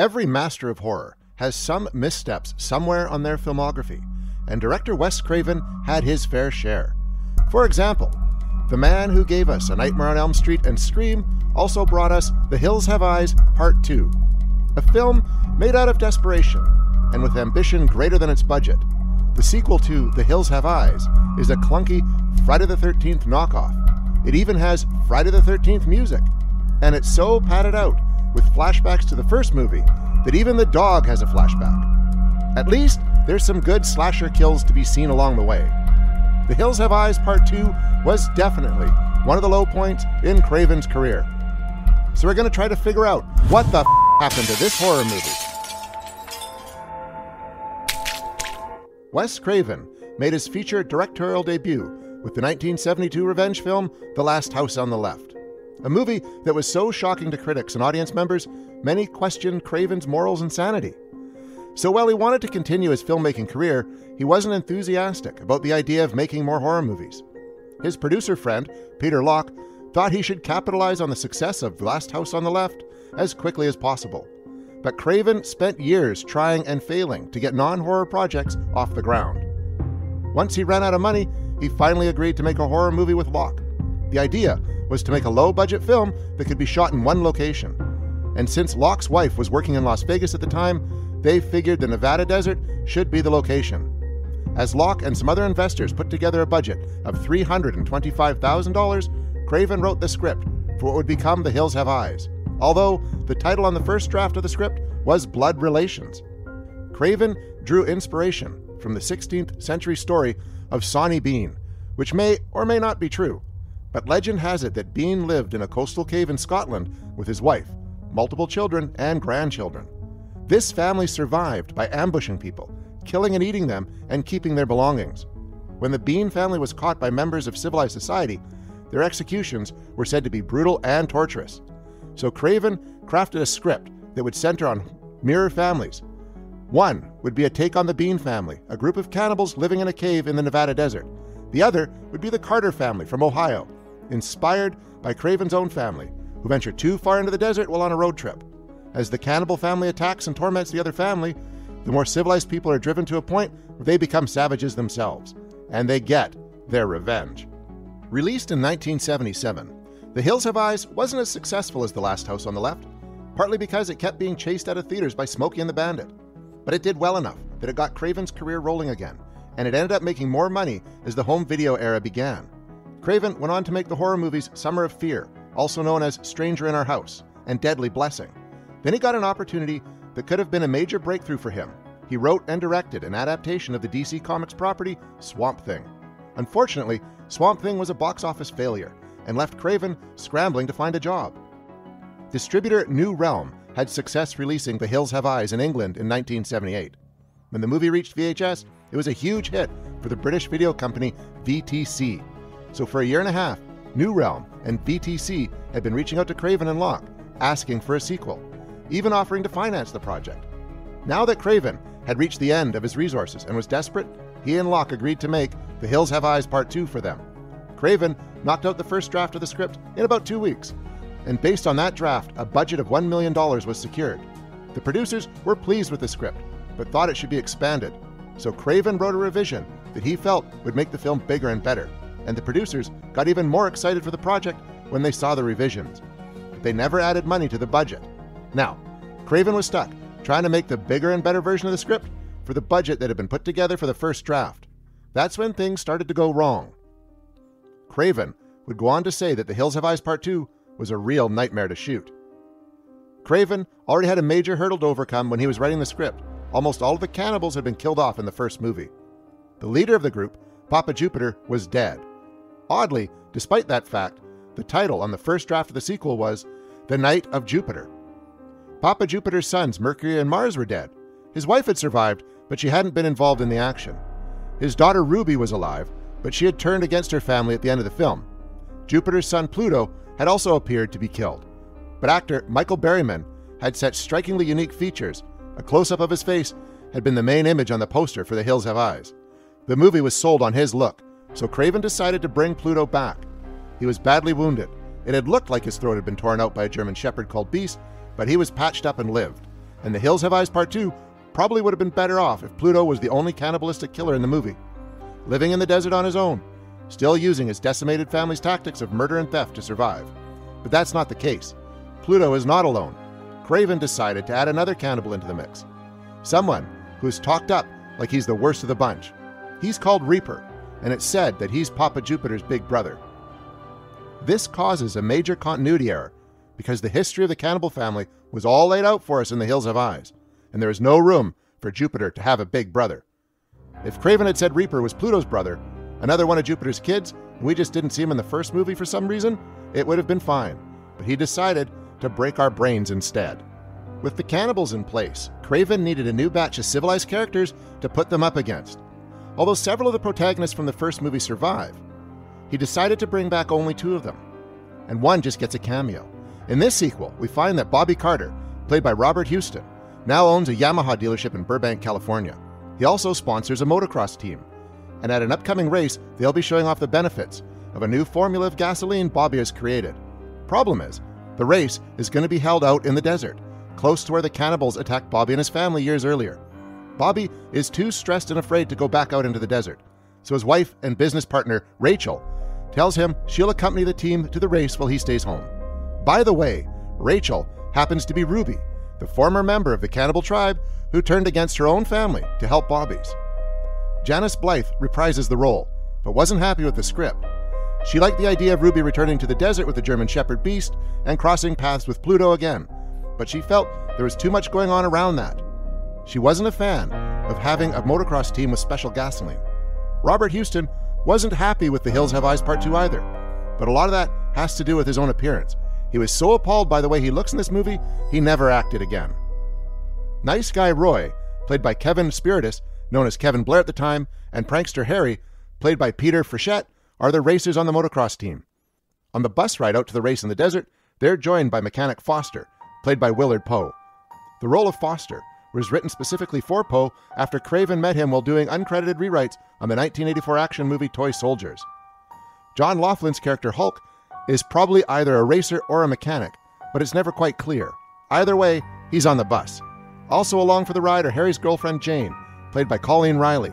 Every master of horror has some missteps somewhere on their filmography, and director Wes Craven had his fair share. For example, the man who gave us A Nightmare on Elm Street and Scream also brought us The Hills Have Eyes Part 2, a film made out of desperation and with ambition greater than its budget. The sequel to The Hills Have Eyes is a clunky Friday the 13th knockoff. It even has Friday the 13th music, and it's so padded out with flashbacks to the first movie that even the dog has a flashback. At least there's some good slasher kills to be seen along the way. The Hills Have Eyes Part 2 was definitely one of the low points in Craven's career. So we're going to try to figure out what the happened to this horror movie. Wes Craven made his feature directorial debut with the 1972 revenge film The Last House on the Left, a movie that was so shocking to critics and audience members, many questioned Craven's morals and sanity. So while he wanted to continue his filmmaking career, he wasn't enthusiastic about the idea of making more horror movies. His producer friend, Peter Locke, thought he should capitalize on the success of The Last House on the Left as quickly as possible. But Craven spent years trying and failing to get non-horror projects off the ground. Once he ran out of money, he finally agreed to make a horror movie with Locke. The idea was to make a low-budget film that could be shot in one location. And since Locke's wife was working in Las Vegas at the time, they figured the Nevada desert should be the location. As Locke and some other investors put together a budget of $325,000, Craven wrote the script for what would become The Hills Have Eyes, although the title on the first draft of the script was Blood Relations. Craven drew inspiration from the 16th century story of Sawny Bean, which may or may not be true, but legend has it that Bean lived in a coastal cave in Scotland with his wife, multiple children, and grandchildren. This family survived by ambushing people, killing and eating them, and keeping their belongings. When the Bean family was caught by members of civilized society, their executions were said to be brutal and torturous. So Craven crafted a script that would center on mirror families. One would be a take on the Bean family, a group of cannibals living in a cave in the Nevada desert. The other would be the Carter family from Ohio, inspired by Craven's own family, who venture too far into the desert while on a road trip. As the cannibal family attacks and torments the other family, the more civilized people are driven to a point where they become savages themselves, and they get their revenge. Released in 1977, The Hills Have Eyes wasn't as successful as The Last House on the Left, partly because it kept being chased out of theaters by Smokey and the Bandit. But it did well enough that it got Craven's career rolling again, and it ended up making more money as the home video era began. Craven went on to make the horror movies Summer of Fear, also known as Stranger in Our House, and Deadly Blessing. Then he got an opportunity that could have been a major breakthrough for him. He wrote and directed an adaptation of the DC Comics property, Swamp Thing. Unfortunately, Swamp Thing was a box office failure and left Craven scrambling to find a job. Distributor New Realm had success releasing The Hills Have Eyes in England in 1978. When the movie reached VHS, it was a huge hit for the British video company VTC. So for a year and a half, New Realm and VTC had been reaching out to Craven and Locke, asking for a sequel, even offering to finance the project. Now that Craven had reached the end of his resources and was desperate, he and Locke agreed to make The Hills Have Eyes Part 2 for them. Craven knocked out the first draft of the script in about 2 weeks, and based on that draft, a budget of $1 million was secured. The producers were pleased with the script, but thought it should be expanded. So Craven wrote a revision that he felt would make the film bigger and better, and the producers got even more excited for the project when they saw the revisions. But they never added money to the budget. Now, Craven was stuck trying to make the bigger and better version of the script for the budget that had been put together for the first draft. That's when things started to go wrong. Craven would go on to say that The Hills Have Eyes Part 2 was a real nightmare to shoot. Craven already had a major hurdle to overcome when he was writing the script. Almost all of the cannibals had been killed off in the first movie. The leader of the group, Papa Jupiter, was dead. Oddly, despite that fact, the title on the first draft of the sequel was The Night of Jupiter. Papa Jupiter's sons, Mercury and Mars, were dead. His wife had survived, but she hadn't been involved in the action. His daughter Ruby was alive, but she had turned against her family at the end of the film. Jupiter's son Pluto had also appeared to be killed, but actor Michael Berryman had such strikingly unique features. A close-up of his face had been the main image on the poster for The Hills Have Eyes. The movie was sold on his look, so Craven decided to bring Pluto back. He was badly wounded. It had looked like his throat had been torn out by a German shepherd called Beast, but he was patched up and lived, and The Hills Have Eyes Part 2 probably would have been better off if Pluto was the only cannibalistic killer in the movie, living in the desert on his own, still using his decimated family's tactics of murder and theft to survive. But that's not the case. Pluto is not alone. Craven decided to add another cannibal into the mix. Someone who's talked up like he's the worst of the bunch. He's called Reaper, and it's said that he's Papa Jupiter's big brother. This causes a major continuity error, because the history of the cannibal family was all laid out for us in The Hills Have Eyes, and there is no room for Jupiter to have a big brother. If Craven had said Reaper was Pluto's brother, another one of Jupiter's kids, and we just didn't see him in the first movie for some reason, it would have been fine, but he decided to break our brains instead. With the cannibals in place, Craven needed a new batch of civilized characters to put them up against. Although several of the protagonists from the first movie survive, he decided to bring back only two of them, and one just gets a cameo. In this sequel, we find that Bobby Carter, played by Robert Houston, now owns a Yamaha dealership in Burbank, California. He also sponsors a motocross team, and at an upcoming race, they'll be showing off the benefits of a new formula of gasoline Bobby has created. Problem is, the race is going to be held out in the desert, close to where the cannibals attacked Bobby and his family years earlier. Bobby is too stressed and afraid to go back out into the desert, so his wife and business partner, Rachel, tells him she'll accompany the team to the race while he stays home. By the way, Rachel happens to be Ruby, the former member of the cannibal tribe who turned against her own family to help Bobby's. Janice Blythe reprises the role, but wasn't happy with the script. She liked the idea of Ruby returning to the desert with the German Shepherd Beast and crossing paths with Pluto again, but she felt there was too much going on around that. She wasn't a fan of having a motocross team with special gasoline. Robert Houston wasn't happy with The Hills Have Eyes Part 2 either, but a lot of that has to do with his own appearance. He was so appalled by the way he looks in this movie, he never acted again. Nice Guy Roy, played by Kevin Spiritus, known as Kevin Blair at the time, and Prankster Harry, played by Peter Frechette, are the racers on the motocross team. On the bus ride out to the race in the desert, they're joined by mechanic Foster, played by Willard Poe. The role of Foster was written specifically for Poe after Craven met him while doing uncredited rewrites on the 1984 action movie Toy Soldiers. John Laughlin's character Hulk is probably either a racer or a mechanic, but it's never quite clear. Either way, he's on the bus. Also along for the ride are Harry's girlfriend Jane, played by Colleen Riley,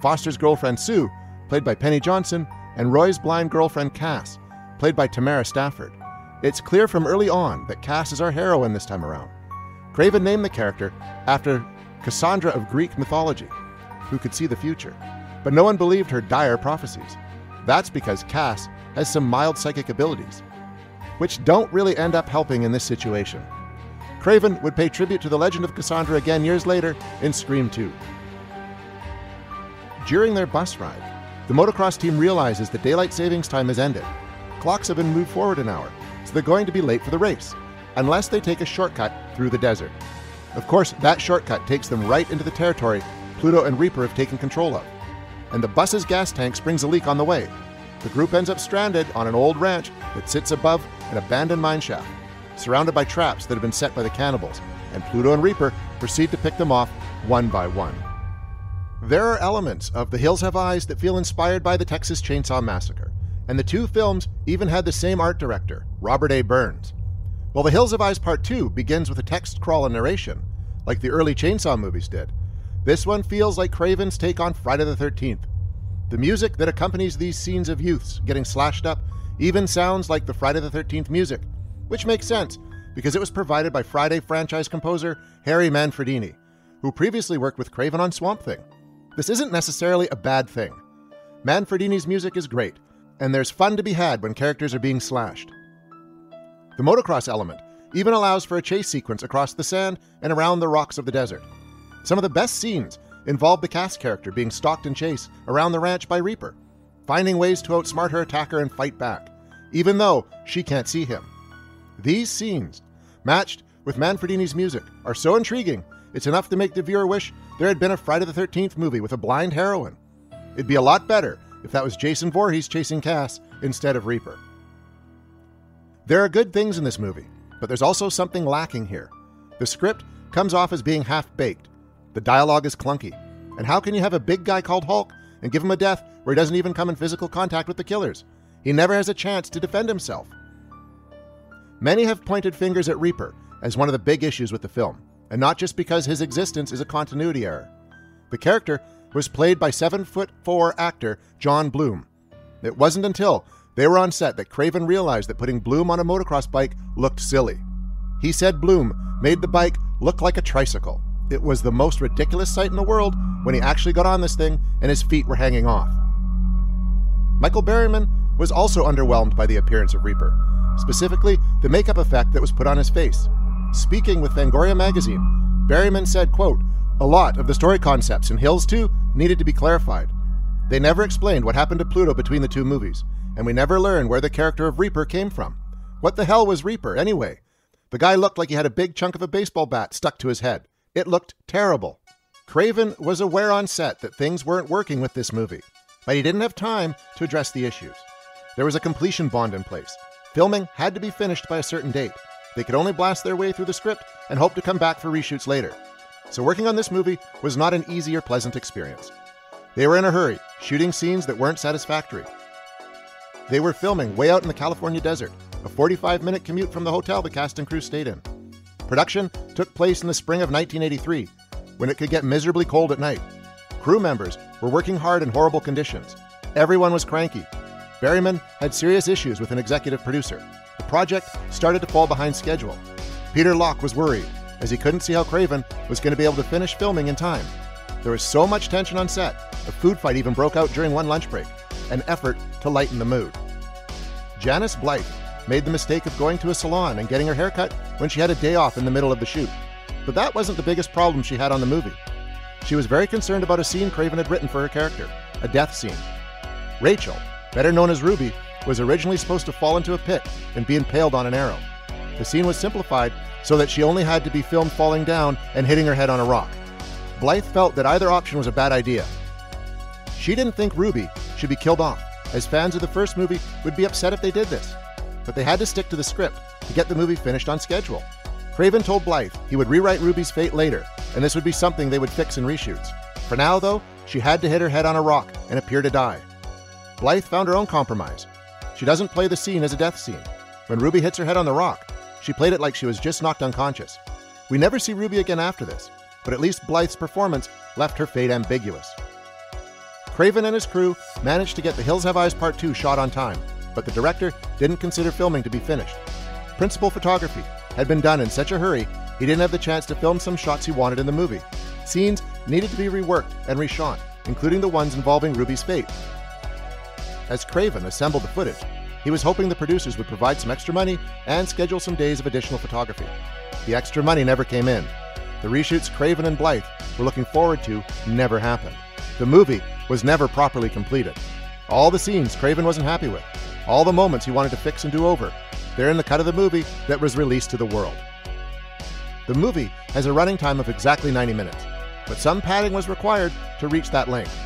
Foster's girlfriend Sue, played by Penny Johnson, and Roy's blind girlfriend Cass, played by Tamara Stafford. It's clear from early on that Cass is our heroine this time around. Craven named the character after Cassandra of Greek mythology, who could see the future, but no one believed her dire prophecies. That's because Cass has some mild psychic abilities, which don't really end up helping in this situation. Craven would pay tribute to the legend of Cassandra again years later in Scream 2. During their bus ride, the motocross team realizes that daylight savings time has ended. Clocks have been moved forward an hour, so they're going to be late for the race, unless they take a shortcut through the desert. Of course, that shortcut takes them right into the territory Pluto and Reaper have taken control of, and the bus's gas tank springs a leak on the way. The group ends up stranded on an old ranch that sits above an abandoned mine shaft, surrounded by traps that have been set by the cannibals, and Pluto and Reaper proceed to pick them off one by one. There are elements of The Hills Have Eyes that feel inspired by the Texas Chainsaw Massacre, and the two films even had the same art director, Robert A. Burns. While The Hills Have Eyes Part 2 begins with a text crawl and narration, like the early Chainsaw movies did, this one feels like Craven's take on Friday the 13th. The music that accompanies these scenes of youths getting slashed up even sounds like the Friday the 13th music, which makes sense because it was provided by Friday franchise composer Harry Manfredini, who previously worked with Craven on Swamp Thing. This isn't necessarily a bad thing. Manfredini's music is great, and there's fun to be had when characters are being slashed. The motocross element even allows for a chase sequence across the sand and around the rocks of the desert. Some of the best scenes involve the Cass character being stalked and chased around the ranch by Reaper, finding ways to outsmart her attacker and fight back, even though she can't see him. These scenes, matched with Manfredini's music, are so intriguing it's enough to make the viewer wish there had been a Friday the 13th movie with a blind heroine. It'd be a lot better if that was Jason Voorhees chasing Cass instead of Reaper. There are good things in this movie, but there's also something lacking here. The script comes off as being half-baked. The dialogue is clunky. And how can you have a big guy called Hulk and give him a death where he doesn't even come in physical contact with the killers? He never has a chance to defend himself. Many have pointed fingers at Reaper as one of the big issues with the film, and not just because his existence is a continuity error. The character was played by 7'4" actor John Bloom. It wasn't until they were on set that Craven realized that putting Bloom on a motocross bike looked silly. He said Bloom made the bike look like a tricycle. It was the most ridiculous sight in the world when he actually got on this thing and his feet were hanging off. Michael Berryman was also underwhelmed by the appearance of Reaper, specifically the makeup effect that was put on his face. Speaking with Fangoria magazine, Berryman said, quote, "A lot of the story concepts in Hills 2 needed to be clarified. They never explained what happened to Pluto between the two movies, and we never learned where the character of Reaper came from. What the hell was Reaper, anyway? The guy looked like he had a big chunk of a baseball bat stuck to his head. It looked terrible." Craven was aware on set that things weren't working with this movie, but he didn't have time to address the issues. There was a completion bond in place. Filming had to be finished by a certain date. They could only blast their way through the script and hope to come back for reshoots later. So working on this movie was not an easy or pleasant experience. They were in a hurry, shooting scenes that weren't satisfactory. They were filming way out in the California desert, a 45-minute commute from the hotel the cast and crew stayed in. Production took place in the spring of 1983, when it could get miserably cold at night. Crew members were working hard in horrible conditions. Everyone was cranky. Berryman had serious issues with an executive producer. The project started to fall behind schedule. Peter Locke was worried, as he couldn't see how Craven was going to be able to finish filming in time. There was so much tension on set, a food fight even broke out during one lunch break, an effort to lighten the mood. Janice Blythe made the mistake of going to a salon and getting her hair cut when she had a day off in the middle of the shoot. But that wasn't the biggest problem she had on the movie. She was very concerned about a scene Craven had written for her character, a death scene. Rachel, better known as Ruby, was originally supposed to fall into a pit and be impaled on an arrow. The scene was simplified so that she only had to be filmed falling down and hitting her head on a rock. Blythe felt that either option was a bad idea. She didn't think Ruby should be killed off, as fans of the first movie would be upset if they did this. But they had to stick to the script to get the movie finished on schedule. Craven told Blythe he would rewrite Ruby's fate later, and this would be something they would fix in reshoots. For now, though, she had to hit her head on a rock and appear to die. Blythe found her own compromise. She doesn't play the scene as a death scene. When Ruby hits her head on the rock, she played it like she was just knocked unconscious. We never see Ruby again after this, but at least Blythe's performance left her fate ambiguous. Craven and his crew managed to get The Hills Have Eyes Part 2 shot on time, but the director didn't consider filming to be finished. Principal photography had been done in such a hurry, he didn't have the chance to film some shots he wanted in the movie. Scenes needed to be reworked and reshot, including the ones involving Ruby's fate. As Craven assembled the footage, he was hoping the producers would provide some extra money and schedule some days of additional photography. The extra money never came in. The reshoots Craven and Blythe were looking forward to never happened. The movie was never properly completed. All the scenes Craven wasn't happy with, all the moments he wanted to fix and do over, they're in the cut of the movie that was released to the world. The movie has a running time of exactly 90 minutes, but some padding was required to reach that length.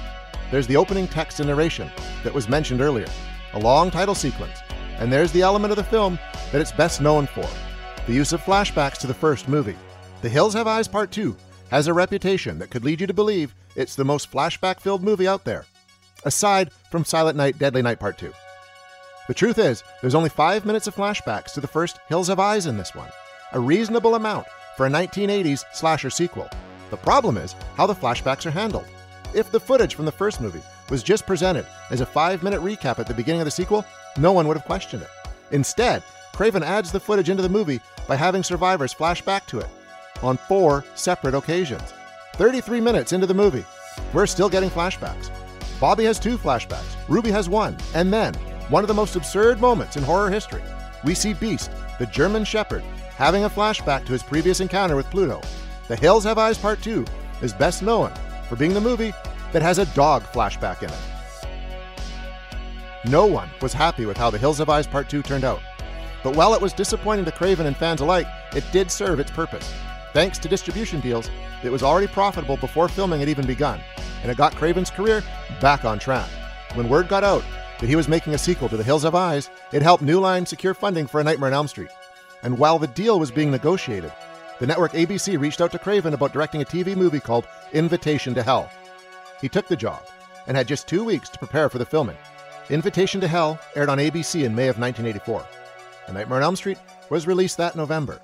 There's the opening text and narration that was mentioned earlier, a long title sequence, and there's the element of the film that it's best known for, the use of flashbacks to the first movie. The Hills Have Eyes Part 2 has a reputation that could lead you to believe it's the most flashback-filled movie out there, aside from Silent Night, Deadly Night Part 2. The truth is, there's only 5 minutes of flashbacks to the first Hills Have Eyes in this one, a reasonable amount for a 1980s slasher sequel. The problem is how the flashbacks are handled. If the footage from the first movie was just presented as a 5-minute recap at the beginning of the sequel, no one would have questioned it. Instead, Craven adds the footage into the movie by having survivors flash back to it on 4 separate occasions. 33 minutes into the movie, we're still getting flashbacks. Bobby has 2 flashbacks, Ruby has 1, and then one of the most absurd moments in horror history. We see Beast, the German Shepherd, having a flashback to his previous encounter with Pluto. The Hills Have Eyes Part 2 is best known for being the movie that has a dog flashback in it. No one was happy with how The Hills Have Eyes Part 2 turned out. But while it was disappointing to Craven and fans alike, it did serve its purpose. Thanks to distribution deals, it was already profitable before filming had even begun, and it got Craven's career back on track. When word got out that he was making a sequel to The Hills Have Eyes, it helped New Line secure funding for A Nightmare on Elm Street. And while the deal was being negotiated, the network ABC reached out to Craven about directing a TV movie called Invitation to Hell. He took the job and had just 2 weeks to prepare for the filming. Invitation to Hell aired on ABC in May of 1984. A Nightmare on Elm Street was released that November.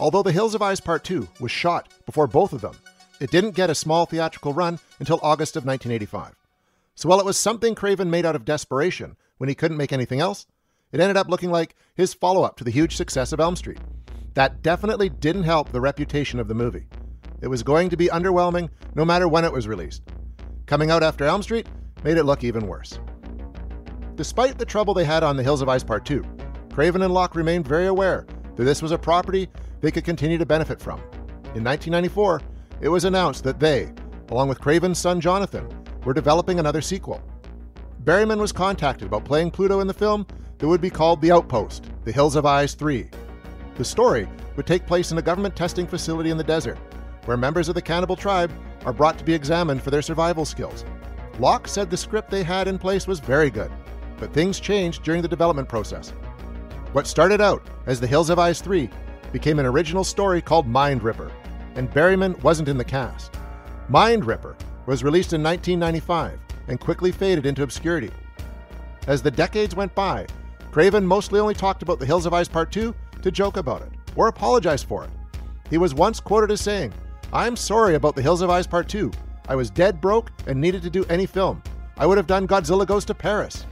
Although The Hills Have Eyes Part 2 was shot before both of them, it didn't get a small theatrical run until August of 1985. So while it was something Craven made out of desperation when he couldn't make anything else, it ended up looking like his follow-up to the huge success of Elm Street. That definitely didn't help the reputation of the movie. It was going to be underwhelming no matter when it was released. Coming out after Elm Street made it look even worse. Despite the trouble they had on The Hills Have Eyes Part 2, Craven and Locke remained very aware that this was a property they could continue to benefit from. In 1994, it was announced that they, along with Craven's son Jonathan, were developing another sequel. Berryman was contacted about playing Pluto in the film that would be called The Outpost, The Hills Have Eyes 3. The story would take place in a government testing facility in the desert, where members of the cannibal tribe are brought to be examined for their survival skills. Locke said the script they had in place was very good, but things changed during the development process. What started out as The Hills Have Eyes 3 became an original story called Mind Ripper, and Berryman wasn't in the cast. Mind Ripper was released in 1995 and quickly faded into obscurity. As the decades went by, Craven mostly only talked about The Hills Have Eyes Part 2 to joke about it or apologize for it. He was once quoted as saying, "I'm sorry about The Hills Have Eyes Part 2. I was dead broke and needed to do any film. I would have done Godzilla Goes to Paris."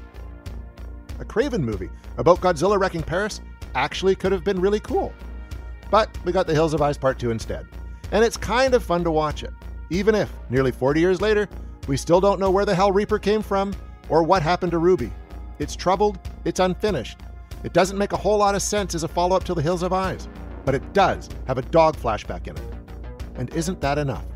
A Craven movie about Godzilla wrecking Paris actually could have been really cool. But we got The Hills Have Eyes Part 2 instead. And it's kind of fun to watch it, even if, nearly 40 years later, we still don't know where the hell Reaper came from or what happened to Ruby. It's troubled, it's unfinished. It doesn't make a whole lot of sense as a follow-up to The Hills Have Eyes, but it does have a dog flashback in it. And isn't that enough?